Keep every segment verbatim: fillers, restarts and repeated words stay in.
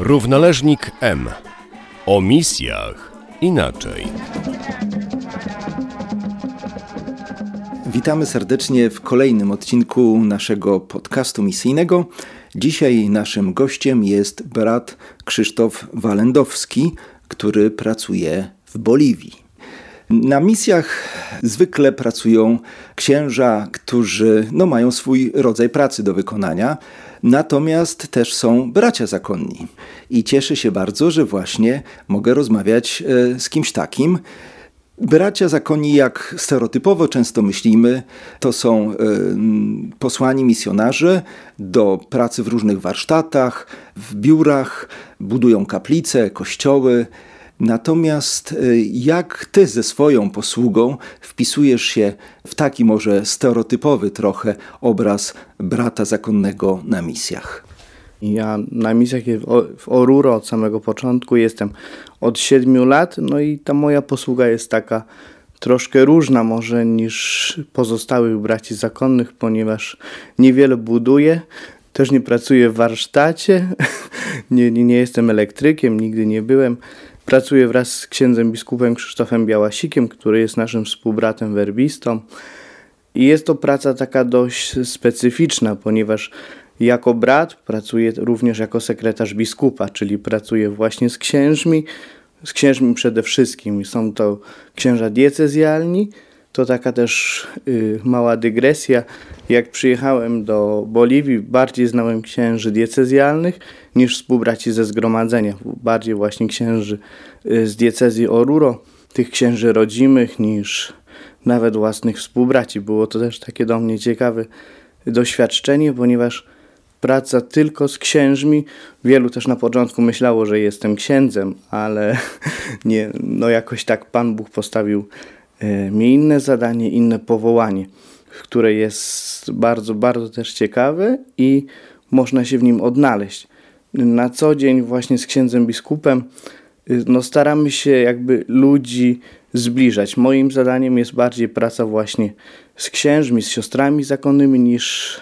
Równoleżnik M. O misjach inaczej. Witamy serdecznie w kolejnym odcinku naszego podcastu misyjnego. Dzisiaj naszym gościem jest brat Krzysztof Walendowski, który pracuje w Boliwii. Na misjach zwykle pracują księża, którzy no, mają swój rodzaj pracy do wykonania, natomiast też są bracia zakonni. I cieszę się bardzo, że właśnie mogę rozmawiać z kimś takim. Bracia zakonni, jak stereotypowo często myślimy, to są y, posłani misjonarze do pracy w różnych warsztatach, w biurach, budują kaplice, kościoły. Natomiast y, jak ty ze swoją posługą wpisujesz się w taki może stereotypowy trochę obraz brata zakonnego na misjach? Ja na misjach w Oruro od samego początku jestem od siedmiu lat, no i ta moja posługa jest taka troszkę różna może niż pozostałych braci zakonnych, ponieważ niewiele buduję, też nie pracuję w warsztacie, nie, nie jestem elektrykiem, nigdy nie byłem. Pracuję wraz z księdzem biskupem Krzysztofem Białasikiem, który jest naszym współbratem werbistą i jest to praca taka dość specyficzna, ponieważ jako brat pracuję również jako sekretarz biskupa, czyli pracuję właśnie z księżmi, z księżmi przede wszystkim. Są to księża diecezjalni, to taka też y, mała dygresja. Jak przyjechałem do Boliwii, bardziej znałem księży diecezjalnych niż współbraci ze zgromadzenia, bardziej właśnie księży y, z diecezji Oruro, tych księży rodzimych niż nawet własnych współbraci. Było to też takie do mnie ciekawe doświadczenie, ponieważ praca tylko z księżmi. Wielu też na początku myślało, że jestem księdzem, ale nie, no jakoś tak Pan Bóg postawił mi inne zadanie, inne powołanie, które jest bardzo, bardzo też ciekawe i można się w nim odnaleźć. Na co dzień właśnie z księdzem biskupem no staramy się jakby ludzi zbliżać. Moim zadaniem jest bardziej praca właśnie z księżmi, z siostrami zakonnymi niż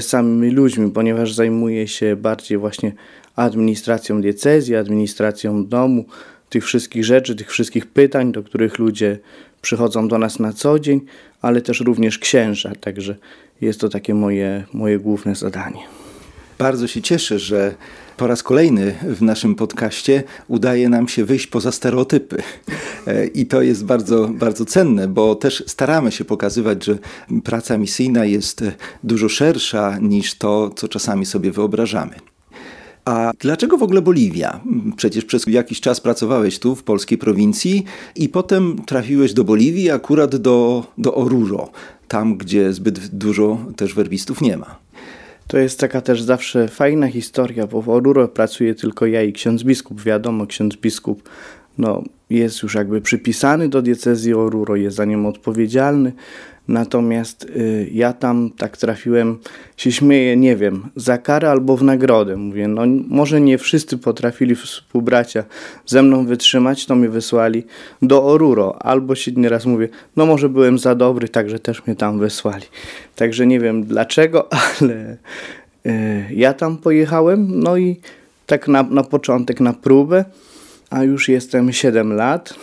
samymi ludźmi, ponieważ zajmuję się bardziej właśnie administracją diecezji, administracją domu, tych wszystkich rzeczy, tych wszystkich pytań, do których ludzie przychodzą do nas na co dzień, ale też również księża, także jest to takie moje, moje główne zadanie. Bardzo się cieszę, że po raz kolejny w naszym podcaście udaje nam się wyjść poza stereotypy. I to jest bardzo, bardzo cenne, bo też staramy się pokazywać, że praca misyjna jest dużo szersza niż to, co czasami sobie wyobrażamy. A dlaczego w ogóle Boliwia? Przecież przez jakiś czas pracowałeś tu w polskiej prowincji i potem trafiłeś do Boliwii, akurat do, do Oruro, tam gdzie zbyt dużo też werbistów nie ma. To jest taka też zawsze fajna historia, bo w Oruro pracuję tylko ja i ksiądz biskup. Wiadomo, ksiądz biskup no, jest już jakby przypisany do diecezji Oruro, jest za nią odpowiedzialny. Natomiast y, ja tam tak trafiłem, się śmieję, nie wiem, za karę albo w nagrodę. Mówię, no może nie wszyscy potrafili współbracia ze mną wytrzymać, to mnie wysłali do Oruro. Albo się nieraz mówię, no może byłem za dobry, także też mnie tam wysłali. Także nie wiem dlaczego, ale y, ja tam pojechałem, no i tak na, na początek na próbę, a już jestem siedem lat.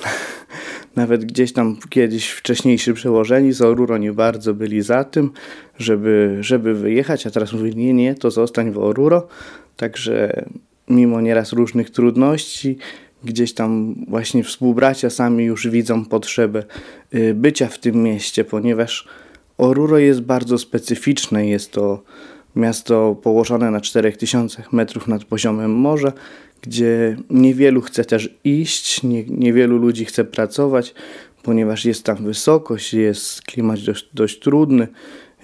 Nawet gdzieś tam kiedyś wcześniejsi przełożeni z Oruro nie bardzo byli za tym, żeby, żeby wyjechać, a teraz mówili, nie, nie, to zostań w Oruro. Także mimo nieraz różnych trudności, gdzieś tam właśnie współbracia sami już widzą potrzebę bycia w tym mieście, ponieważ Oruro jest bardzo specyficzne. Jest to miasto położone na czterech tysiącach metrów nad poziomem morza, gdzie niewielu chce też iść, nie, niewielu ludzi chce pracować, ponieważ jest tam wysokość, jest klimat dość, dość trudny,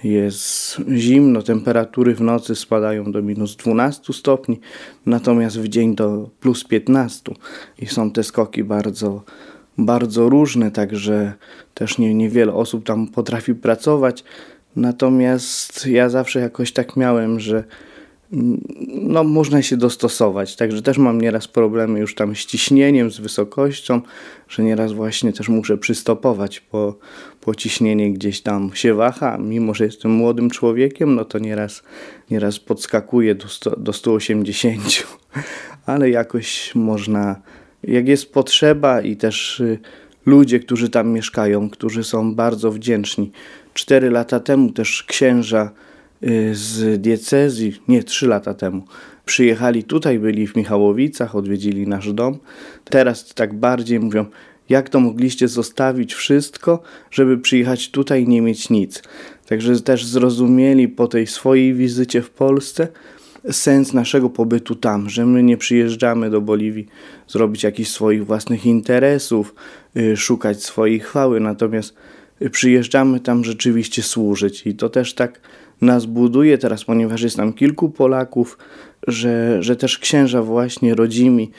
jest zimno, temperatury w nocy spadają do minus dwanaście stopni, natomiast w dzień do plus piętnaście i są te skoki bardzo, bardzo różne, także też nie, niewiele osób tam potrafi pracować, natomiast ja zawsze jakoś tak miałem, że no można się dostosować, także też mam nieraz problemy już tam z ciśnieniem, z wysokością, że nieraz właśnie też muszę przystopować, bo, bo ciśnienie gdzieś tam się waha, mimo że jestem młodym człowiekiem, no to nieraz, nieraz podskakuję do, stu, do stu osiemdziesięciu, ale jakoś można, jak jest potrzeba i też ludzie, którzy tam mieszkają, którzy są bardzo wdzięczni. Cztery lata temu też księża z diecezji, nie, trzy lata temu, przyjechali tutaj, byli w Michałowicach, odwiedzili nasz dom. Teraz tak bardziej mówią, jak to mogliście zostawić wszystko, żeby przyjechać tutaj i nie mieć nic. Także też zrozumieli po tej swojej wizycie w Polsce sens naszego pobytu tam, że my nie przyjeżdżamy do Boliwii zrobić jakichś swoich własnych interesów, szukać swojej chwały, natomiast przyjeżdżamy tam rzeczywiście służyć i to też tak nas buduje teraz, ponieważ jest tam kilku Polaków, że, że też księża właśnie rodzimi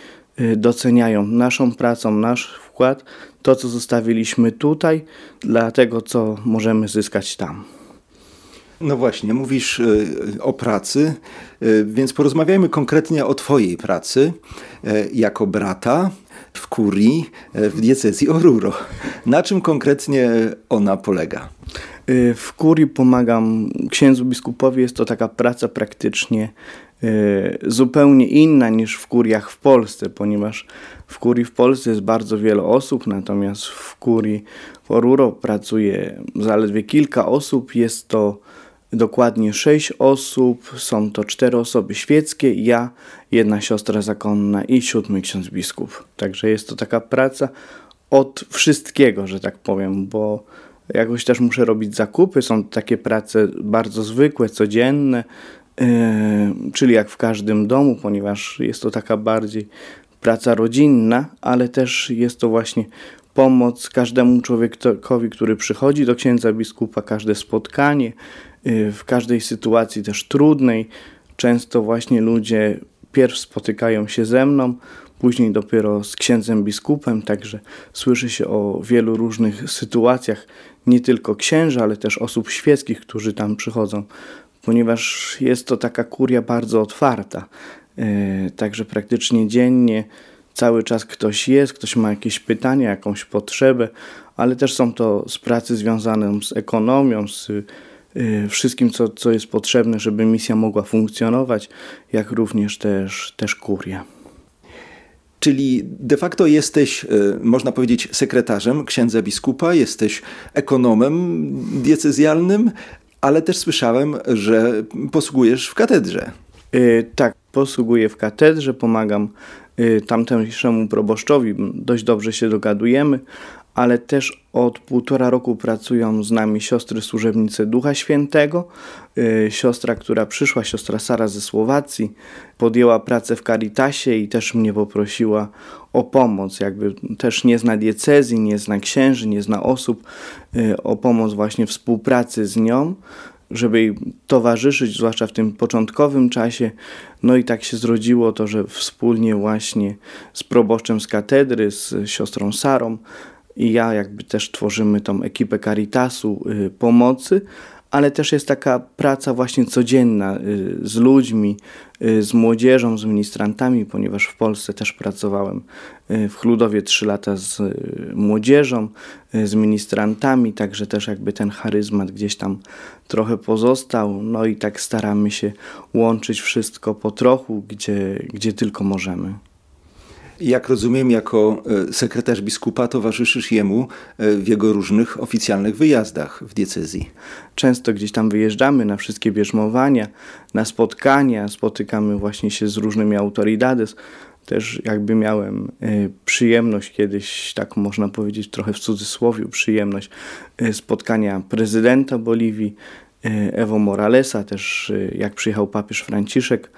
doceniają naszą pracą, nasz wkład, to co zostawiliśmy tutaj, dla tego co możemy zyskać tam. No właśnie, mówisz o pracy, więc porozmawiajmy konkretnie o twojej pracy jako brata w kurii w diecezji Oruro. Na czym konkretnie ona polega? W kurii pomagam księdzu biskupowi, jest to taka praca praktycznie zupełnie inna niż w kuriach w Polsce, ponieważ w kurii w Polsce jest bardzo wiele osób, natomiast w kurii w Oruro pracuje zaledwie kilka osób, jest to dokładnie sześć osób, są to cztery osoby świeckie, ja, jedna siostra zakonna i siódmy ksiądz biskup. Także jest to taka praca od wszystkiego, że tak powiem, bo jakoś też muszę robić zakupy, są takie prace bardzo zwykłe, codzienne, yy, czyli jak w każdym domu, ponieważ jest to taka bardziej praca rodzinna, ale też jest to właśnie pomoc każdemu człowiekowi, który przychodzi do księdza biskupa, każde spotkanie, w każdej sytuacji też trudnej. Często właśnie ludzie pierw spotykają się ze mną, później dopiero z księdzem biskupem, także słyszy się o wielu różnych sytuacjach, nie tylko księży, ale też osób świeckich, którzy tam przychodzą, ponieważ jest to taka kuria bardzo otwarta, także praktycznie dziennie cały czas ktoś jest, ktoś ma jakieś pytania, jakąś potrzebę, ale też są to z pracy związane z ekonomią, z wszystkim, co, co jest potrzebne, żeby misja mogła funkcjonować, jak również też, też kuria. Czyli de facto jesteś, można powiedzieć, sekretarzem księdza biskupa, jesteś ekonomem diecezjalnym, ale też słyszałem, że posługujesz w katedrze. Yy, tak, posługuję w katedrze, pomagam tamtejszemu proboszczowi, dość dobrze się dogadujemy, ale też od półtora roku pracują z nami siostry służebnice Ducha Świętego. Siostra, która przyszła, siostra Sara ze Słowacji, podjęła pracę w Caritasie i też mnie poprosiła o pomoc. Jakby też nie zna diecezji, nie zna księży, nie zna osób, o pomoc właśnie współpracy z nią, żeby jej towarzyszyć, zwłaszcza w tym początkowym czasie. No i tak się zrodziło to, że wspólnie właśnie z proboszczem z katedry, z siostrą Sarą i ja jakby też tworzymy tą ekipę Caritasu, y, pomocy, ale też jest taka praca właśnie codzienna y, z ludźmi, y, z młodzieżą, z ministrantami, ponieważ w Polsce też pracowałem y, w Chludowie trzy lata z y, młodzieżą, y, z ministrantami, także też jakby ten charyzmat gdzieś tam trochę pozostał, no i tak staramy się łączyć wszystko po trochu, gdzie, gdzie tylko możemy. Jak rozumiem, jako sekretarz biskupa towarzyszysz jemu w jego różnych oficjalnych wyjazdach w diecezji. Często gdzieś tam wyjeżdżamy na wszystkie bierzmowania, na spotkania, spotykamy właśnie się z różnymi autoridades. Też jakby miałem przyjemność kiedyś, tak można powiedzieć trochę w cudzysłowie, przyjemność spotkania prezydenta Boliwii, Evo Moralesa, też jak przyjechał papież Franciszek,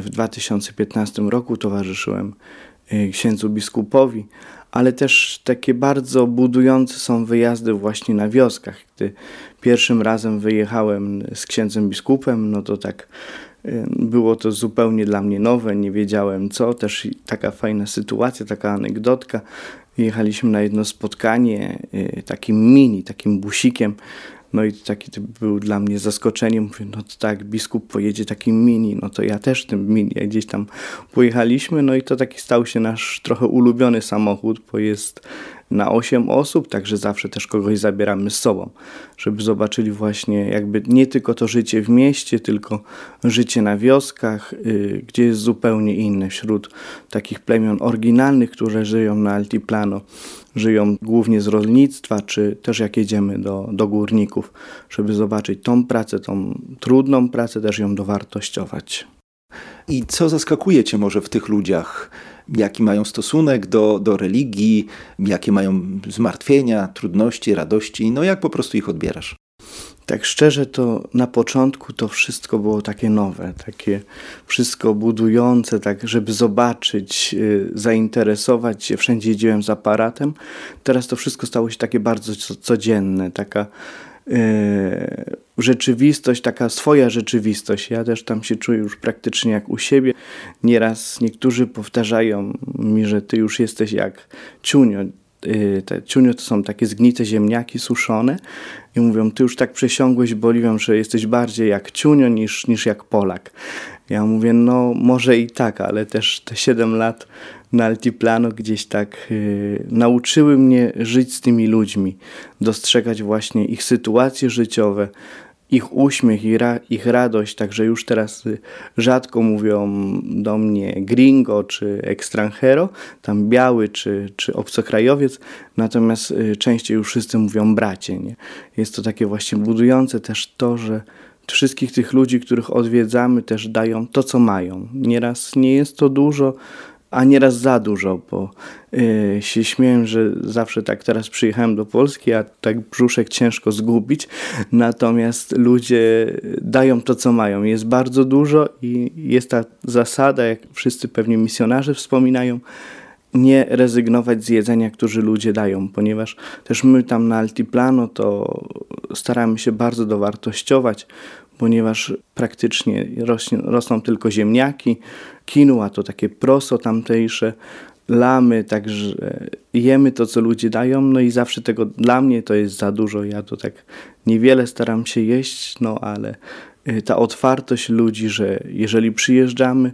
w dwa tysiące piętnastym roku towarzyszyłem księdzu biskupowi, ale też takie bardzo budujące są wyjazdy właśnie na wioskach. Gdy pierwszym razem wyjechałem z księdzem biskupem, no to tak było to zupełnie dla mnie nowe, nie wiedziałem co. Też taka fajna sytuacja, taka anegdotka. Jechaliśmy na jedno spotkanie takim mini, takim busikiem. No i taki to był dla mnie zaskoczeniem. Mówię, no to tak, biskup pojedzie takim mini, no to ja też tym mini. Ja gdzieś tam pojechaliśmy, no i to taki stał się nasz trochę ulubiony samochód, bo jest na osiem osób, także zawsze też kogoś zabieramy z sobą, żeby zobaczyli właśnie jakby nie tylko to życie w mieście, tylko życie na wioskach, yy, gdzie jest zupełnie inne wśród takich plemion oryginalnych, które żyją na Altiplano. Żyją głównie z rolnictwa, czy też jak jedziemy do, do górników, żeby zobaczyć tą pracę, tą trudną pracę, też ją dowartościować. I co zaskakuje cię może w tych ludziach? Jaki mają stosunek do, do religii? Jakie mają zmartwienia, trudności, radości? No jak po prostu ich odbierasz? Tak szczerze, to na początku to wszystko było takie nowe, takie wszystko budujące, tak żeby zobaczyć, zainteresować się. Wszędzie jeździłem z aparatem. Teraz to wszystko stało się takie bardzo codzienne, taka yy, rzeczywistość, taka swoja rzeczywistość. Ja też tam się czuję już praktycznie jak u siebie. Nieraz niektórzy powtarzają mi, że ty już jesteś jak ciunio. Te ciunio to są takie zgnite ziemniaki suszone i mówią, ty już tak przesiągłeś Boliwią, że jesteś bardziej jak ciunio niż, niż jak Polak. Ja mówię, no może i tak, ale też te siedem lat na Altiplano gdzieś tak yy, nauczyły mnie żyć z tymi ludźmi, dostrzegać właśnie ich sytuacje życiowe, ich uśmiech, ich, ra- ich radość, także już teraz rzadko mówią do mnie gringo czy extranjero, tam biały czy, czy obcokrajowiec, natomiast częściej już wszyscy mówią bracie. Nie? Jest to takie właśnie budujące też to, że wszystkich tych ludzi, których odwiedzamy, też dają to, co mają. Nieraz nie jest to dużo, a nieraz za dużo, bo yy, się śmieję, że zawsze tak teraz przyjechałem do Polski, a tak brzuszek ciężko zgubić, natomiast ludzie dają to, co mają. Jest bardzo dużo i jest ta zasada, jak wszyscy pewnie misjonarze wspominają, nie rezygnować z jedzenia, które ludzie dają, ponieważ też my tam na Altiplano to staramy się bardzo dowartościować, ponieważ praktycznie rośnie, rosną tylko ziemniaki, quinoa to takie proso tamtejsze, lamy, także jemy to, co ludzie dają, no i zawsze tego dla mnie to jest za dużo, ja to tak niewiele staram się jeść, no ale ta otwartość ludzi, że jeżeli przyjeżdżamy,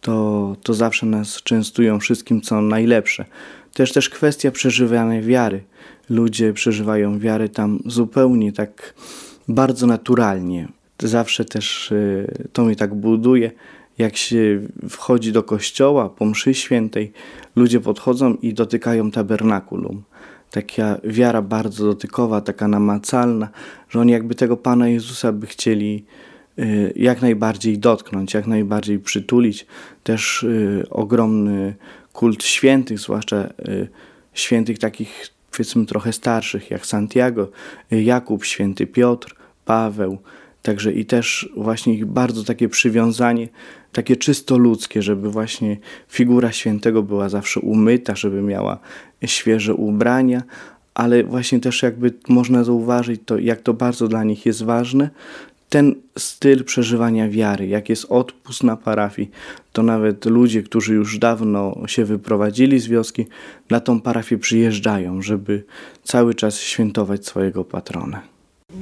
to, to zawsze nas częstują wszystkim, co najlepsze. Też też kwestia przeżywanej wiary. Ludzie przeżywają wiary tam zupełnie tak bardzo naturalnie. Zawsze też to mnie tak buduje, jak się wchodzi do kościoła po mszy świętej, ludzie podchodzą i dotykają tabernakulum. Taka wiara bardzo dotykowa, taka namacalna, że oni jakby tego Pana Jezusa by chcieli jak najbardziej dotknąć, jak najbardziej przytulić. Też ogromny kult świętych, zwłaszcza świętych takich, powiedzmy, trochę starszych, jak Santiago, Jakub, święty Piotr, Paweł. Także i też właśnie ich bardzo takie przywiązanie, takie czysto ludzkie, żeby właśnie figura świętego była zawsze umyta, żeby miała świeże ubrania, ale właśnie też jakby można zauważyć to, jak to bardzo dla nich jest ważne, ten styl przeżywania wiary, jak jest odpust na parafii, to nawet ludzie, którzy już dawno się wyprowadzili z wioski, na tą parafię przyjeżdżają, żeby cały czas świętować swojego patrona.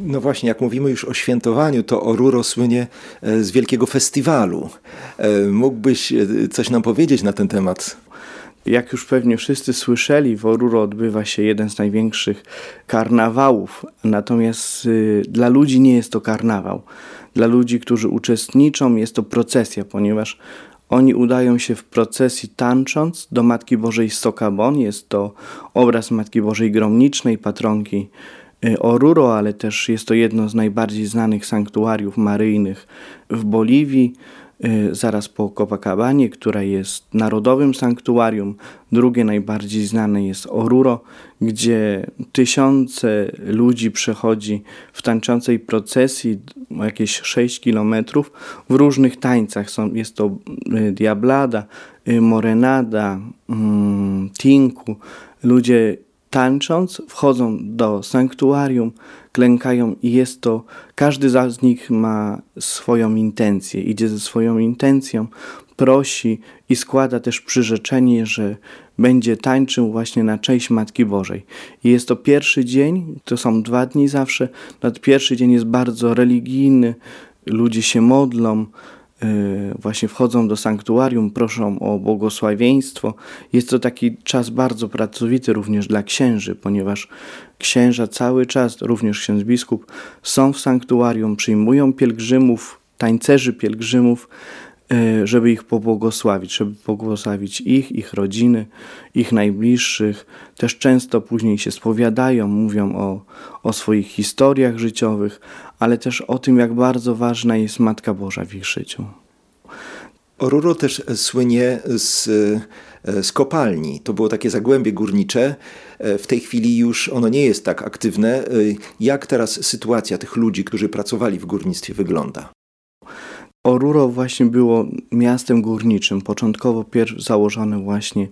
No właśnie, jak mówimy już o świętowaniu, to Oruro słynie z wielkiego festiwalu. Mógłbyś coś nam powiedzieć na ten temat? Jak już pewnie wszyscy słyszeli, w Oruro odbywa się jeden z największych karnawałów. Natomiast dla ludzi nie jest to karnawał. Dla ludzi, którzy uczestniczą, jest to procesja, ponieważ oni udają się w procesji tańcząc do Matki Bożej Sokabon. Jest to obraz Matki Bożej Gromnicznej, patronki Oruro, ale też jest to jedno z najbardziej znanych sanktuariów maryjnych w Boliwii, zaraz po Copacabanie, która jest narodowym sanktuarium. Drugie najbardziej znane jest Oruro, gdzie tysiące ludzi przechodzi w tańczącej procesji jakieś sześć kilometrów w różnych tańcach. Są, jest to Diablada, Morenada, Tinku. Ludzie tańcząc, wchodzą do sanktuarium, klękają i jest to, każdy z nich ma swoją intencję, idzie ze swoją intencją, prosi i składa też przyrzeczenie, że będzie tańczył właśnie na cześć Matki Bożej. I jest to pierwszy dzień, to są dwa dni zawsze, ten pierwszy dzień jest bardzo religijny, ludzie się modlą, właśnie wchodzą do sanktuarium, proszą o błogosławieństwo. Jest to taki czas bardzo pracowity również dla księży, ponieważ księża cały czas, również ksiądz biskup, są w sanktuarium, przyjmują pielgrzymów, tańcerzy pielgrzymów, żeby ich pobłogosławić, żeby pobłogosławić ich, ich rodziny, ich najbliższych. Też często później się spowiadają, mówią o, o swoich historiach życiowych, ale też o tym, jak bardzo ważna jest Matka Boża w ich życiu. Oruro też słynie z, z kopalni. To było takie zagłębie górnicze. W tej chwili już ono nie jest tak aktywne. Jak teraz sytuacja tych ludzi, którzy pracowali w górnictwie, wygląda? Oruro właśnie było miastem górniczym, początkowo pierw założone właśnie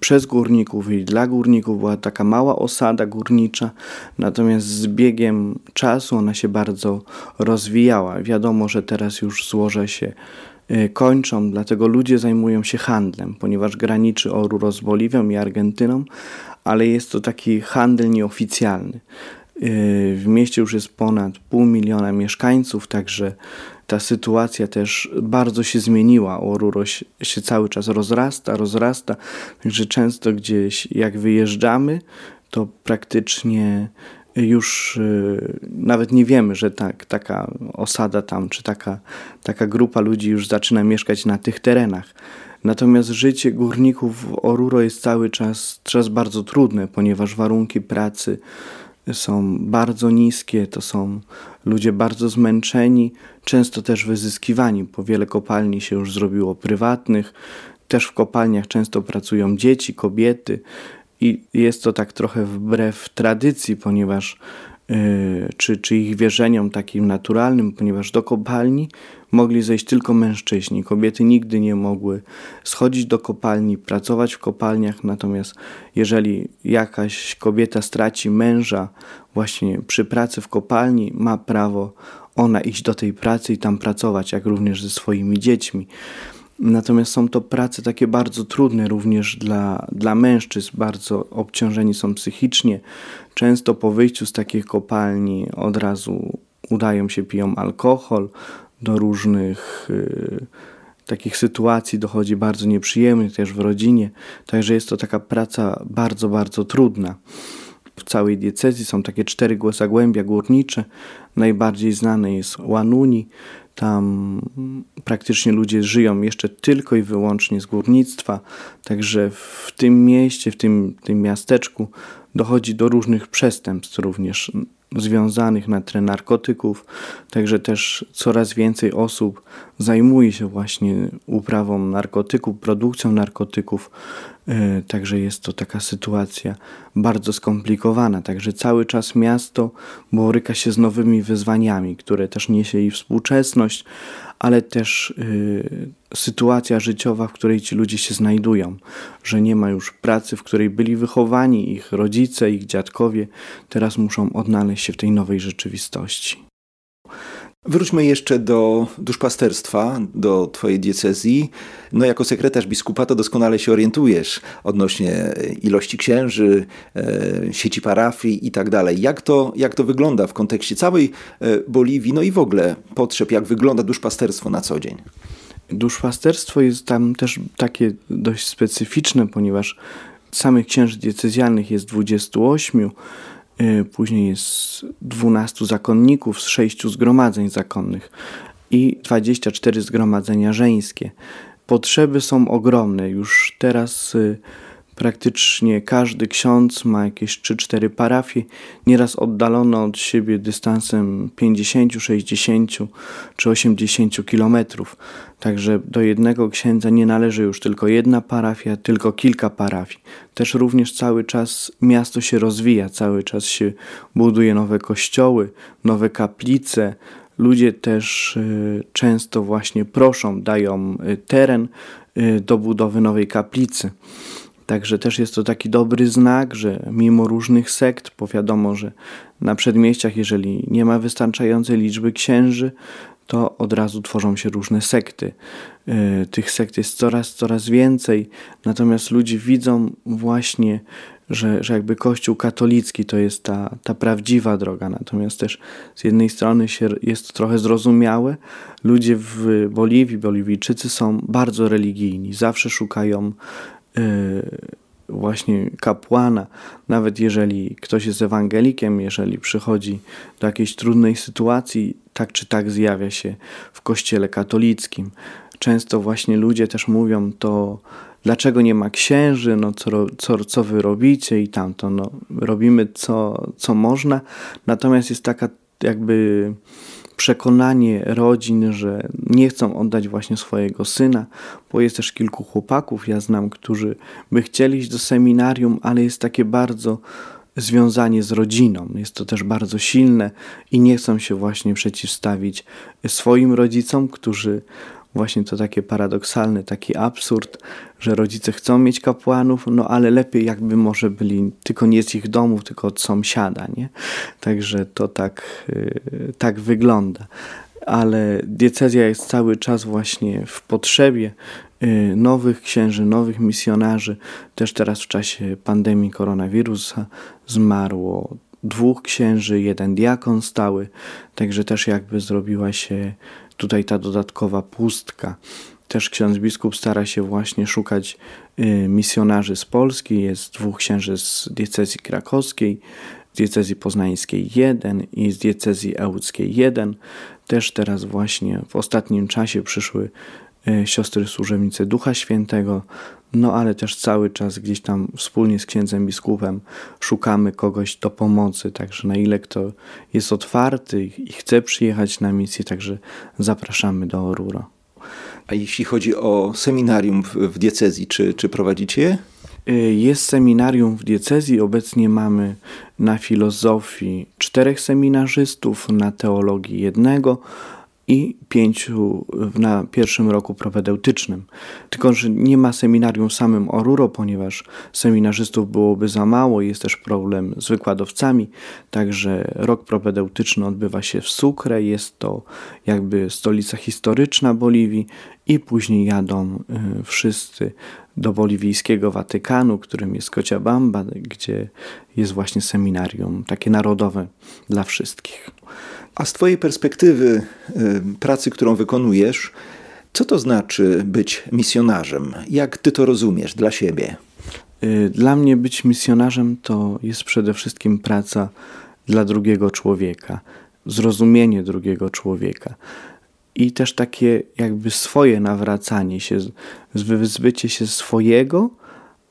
przez górników i dla górników, była taka mała osada górnicza, natomiast z biegiem czasu ona się bardzo rozwijała. Wiadomo, że teraz już złoże się kończą, dlatego ludzie zajmują się handlem, ponieważ graniczy Oruro z Boliwią i Argentyną, ale jest to taki handel nieoficjalny. W mieście już jest ponad pół miliona mieszkańców, także ta sytuacja też bardzo się zmieniła. Oruro się cały czas rozrasta, rozrasta, także często gdzieś jak wyjeżdżamy, to praktycznie już nawet nie wiemy, że tak, taka osada tam, czy taka, taka grupa ludzi już zaczyna mieszkać na tych terenach. Natomiast życie górników w Oruro jest cały czas, czas bardzo trudne, ponieważ warunki pracy są bardzo niskie, to są ludzie bardzo zmęczeni, często też wyzyskiwani, bo wiele kopalni się już zrobiło prywatnych, też w kopalniach często pracują dzieci, kobiety i jest to tak trochę wbrew tradycji, ponieważ yy, czy, czy ich wierzeniom takim naturalnym, ponieważ do kopalni mogli zejść tylko mężczyźni. Kobiety nigdy nie mogły schodzić do kopalni, pracować w kopalniach, natomiast jeżeli jakaś kobieta straci męża właśnie przy pracy w kopalni, ma prawo ona iść do tej pracy i tam pracować, jak również ze swoimi dziećmi. Natomiast są to prace takie bardzo trudne również dla, dla mężczyzn, bardzo obciążeni są psychicznie. Często po wyjściu z takich kopalni od razu udają się, piją alkohol, do różnych y, takich sytuacji dochodzi bardzo nieprzyjemnych też w rodzinie. Także jest to taka praca bardzo, bardzo trudna. W całej diecezji są takie cztery zagłębia górnicze. Najbardziej znane jest Łanuni. Tam praktycznie ludzie żyją jeszcze tylko i wyłącznie z górnictwa. Także w tym mieście, w tym, tym miasteczku dochodzi do różnych przestępstw również związanych na tle narkotyków, także też coraz więcej osób zajmuje się właśnie uprawą narkotyków, produkcją narkotyków, także jest to taka sytuacja bardzo skomplikowana, także cały czas miasto boryka się z nowymi wyzwaniami, które też niesie i współczesność, ale też y, sytuacja życiowa, w której ci ludzie się znajdują, że nie ma już pracy, w której byli wychowani, ich rodzice, ich dziadkowie, teraz muszą odnaleźć się w tej nowej rzeczywistości. Wróćmy jeszcze do duszpasterstwa, do twojej diecezji. No jako sekretarz biskupa to doskonale się orientujesz odnośnie ilości księży, sieci parafii i tak dalej. Jak to, jak to wygląda w kontekście całej Boliwii, no i w ogóle potrzeb, jak wygląda duszpasterstwo na co dzień? Duszpasterstwo jest tam też takie dość specyficzne, ponieważ samych księży diecezjalnych jest dwadzieścia osiem. Później jest dwunastu zakonników z sześciu zgromadzeń zakonnych i dwadzieścia cztery zgromadzenia żeńskie. Potrzeby są ogromne. Już teraz y, praktycznie każdy ksiądz ma jakieś trzy cztery parafie, nieraz oddalone od siebie dystansem pięćdziesiąt, sześćdziesiąt czy osiemdziesiąt kilometrów. Także do jednego księdza nie należy już tylko jedna parafia, tylko kilka parafii. Też również cały czas miasto się rozwija, cały czas się buduje nowe kościoły, nowe kaplice. Ludzie też y, często właśnie proszą, dają y, teren y, do budowy nowej kaplicy. Także też jest to taki dobry znak, że mimo różnych sekt, bo wiadomo, że na przedmieściach, jeżeli nie ma wystarczającej liczby księży, to od razu tworzą się różne sekty. Tych sekt jest coraz, coraz więcej, natomiast ludzie widzą właśnie że, że jakby Kościół katolicki to jest ta, ta prawdziwa droga. Natomiast też z jednej strony się, jest to trochę zrozumiałe. Ludzie w Boliwii, Boliwijczycy są bardzo religijni. Zawsze szukają yy, właśnie kapłana. Nawet jeżeli ktoś jest ewangelikiem, jeżeli przychodzi do jakiejś trudnej sytuacji, tak czy tak zjawia się w kościele katolickim. Często właśnie ludzie też mówią to, dlaczego nie ma księży, no co, co, co wy robicie i tamto, no robimy co, co można. Natomiast jest taka jakby przekonanie rodzin, że nie chcą oddać właśnie swojego syna, bo jest też kilku chłopaków, ja znam, którzy by chcieli iść do seminarium, ale jest takie bardzo związanie z rodziną. Jest to też bardzo silne i nie chcą się właśnie przeciwstawić swoim rodzicom, którzy właśnie to takie paradoksalne, taki absurd, że rodzice chcą mieć kapłanów, no ale lepiej jakby może byli tylko nie z ich domów, tylko od sąsiada, nie? Także to tak, yy, tak wygląda. Ale diecezja jest cały czas właśnie w potrzebie yy, nowych księży, nowych misjonarzy. Też teraz w czasie pandemii koronawirusa zmarło dwóch księży, jeden diakon stały, także też jakby zrobiła się tutaj ta dodatkowa pustka. Też ksiądz biskup stara się właśnie szukać y, misjonarzy z Polski. Jest dwóch księży z diecezji krakowskiej, z diecezji poznańskiej jeden i z diecezji ełckiej jeden. Też teraz właśnie w ostatnim czasie przyszły y, siostry służebnice Ducha Świętego, no ale też cały czas gdzieś tam wspólnie z księdzem biskupem szukamy kogoś do pomocy, także na ile kto jest otwarty i chce przyjechać na misję, także zapraszamy do Oruro. A jeśli chodzi o seminarium w diecezji, czy, czy prowadzicie je? Jest seminarium w diecezji, obecnie mamy na filozofii czterech seminarzystów, na teologii jednego, i pięciu na pierwszym roku propedeutycznym. Tylko że nie ma seminarium w samym Oruro, ponieważ seminarzystów byłoby za mało, jest też problem z wykładowcami, także rok propedeutyczny odbywa się w Sucre, jest to jakby stolica historyczna Boliwii i później jadą wszyscy do boliwijskiego Watykanu, którym jest Cochabamba, gdzie jest właśnie seminarium takie narodowe dla wszystkich. A z twojej perspektywy pracy, którą wykonujesz, co to znaczy być misjonarzem? Jak ty to rozumiesz dla siebie? Dla mnie być misjonarzem to jest przede wszystkim praca dla drugiego człowieka, zrozumienie drugiego człowieka i też takie jakby swoje nawracanie się, wyzbycie się swojego,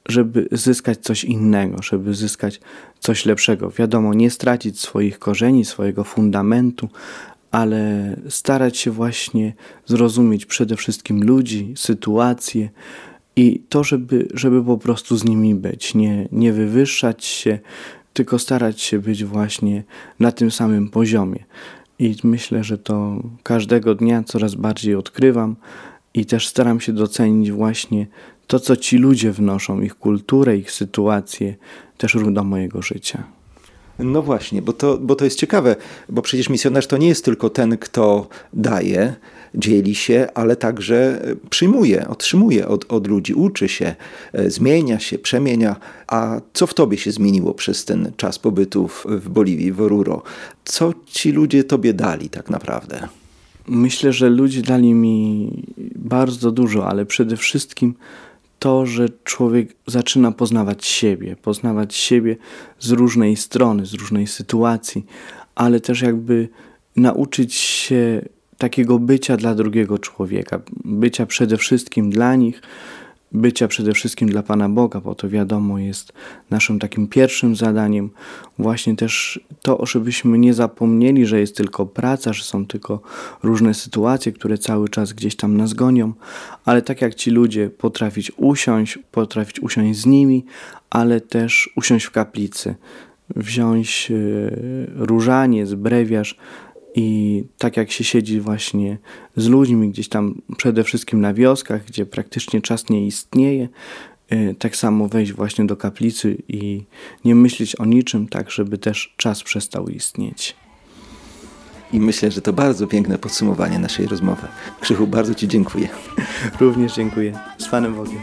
żeby zyskać coś innego, żeby zyskać coś lepszego. Wiadomo, nie stracić swoich korzeni, swojego fundamentu, ale starać się właśnie zrozumieć przede wszystkim ludzi, sytuacje i to, żeby, żeby po prostu z nimi być, nie, nie wywyższać się, tylko starać się być właśnie na tym samym poziomie. I myślę, że to każdego dnia coraz bardziej odkrywam i też staram się docenić właśnie to, co ci ludzie wnoszą, ich kulturę, ich sytuację, też do mojego życia. No właśnie, bo to, bo to jest ciekawe, bo przecież misjonarz to nie jest tylko ten, kto daje, dzieli się, ale także przyjmuje, otrzymuje od, od ludzi, uczy się, zmienia się, przemienia. A co w tobie się zmieniło przez ten czas pobytu w, w Boliwii, w Oruro? Co ci ludzie tobie dali tak naprawdę? Myślę, że ludzie dali mi bardzo dużo, ale przede wszystkim to, że człowiek zaczyna poznawać siebie, poznawać siebie z różnej strony, z różnej sytuacji, ale też jakby nauczyć się takiego bycia dla drugiego człowieka, bycia przede wszystkim dla nich, bycia przede wszystkim dla Pana Boga, bo to wiadomo jest naszym takim pierwszym zadaniem. Właśnie też to, żebyśmy nie zapomnieli, że jest tylko praca, że są tylko różne sytuacje, które cały czas gdzieś tam nas gonią, ale tak jak ci ludzie potrafić usiąść, potrafić usiąść z nimi, ale też usiąść w kaplicy, wziąć różaniec, brewiarz, i tak jak się siedzi właśnie z ludźmi gdzieś tam przede wszystkim na wioskach, gdzie praktycznie czas nie istnieje, tak samo wejść właśnie do kaplicy i nie myśleć o niczym, tak żeby też czas przestał istnieć. I myślę, że to bardzo piękne podsumowanie naszej rozmowy. Krzychu, bardzo ci dziękuję. Również dziękuję. Z Panem Bogiem.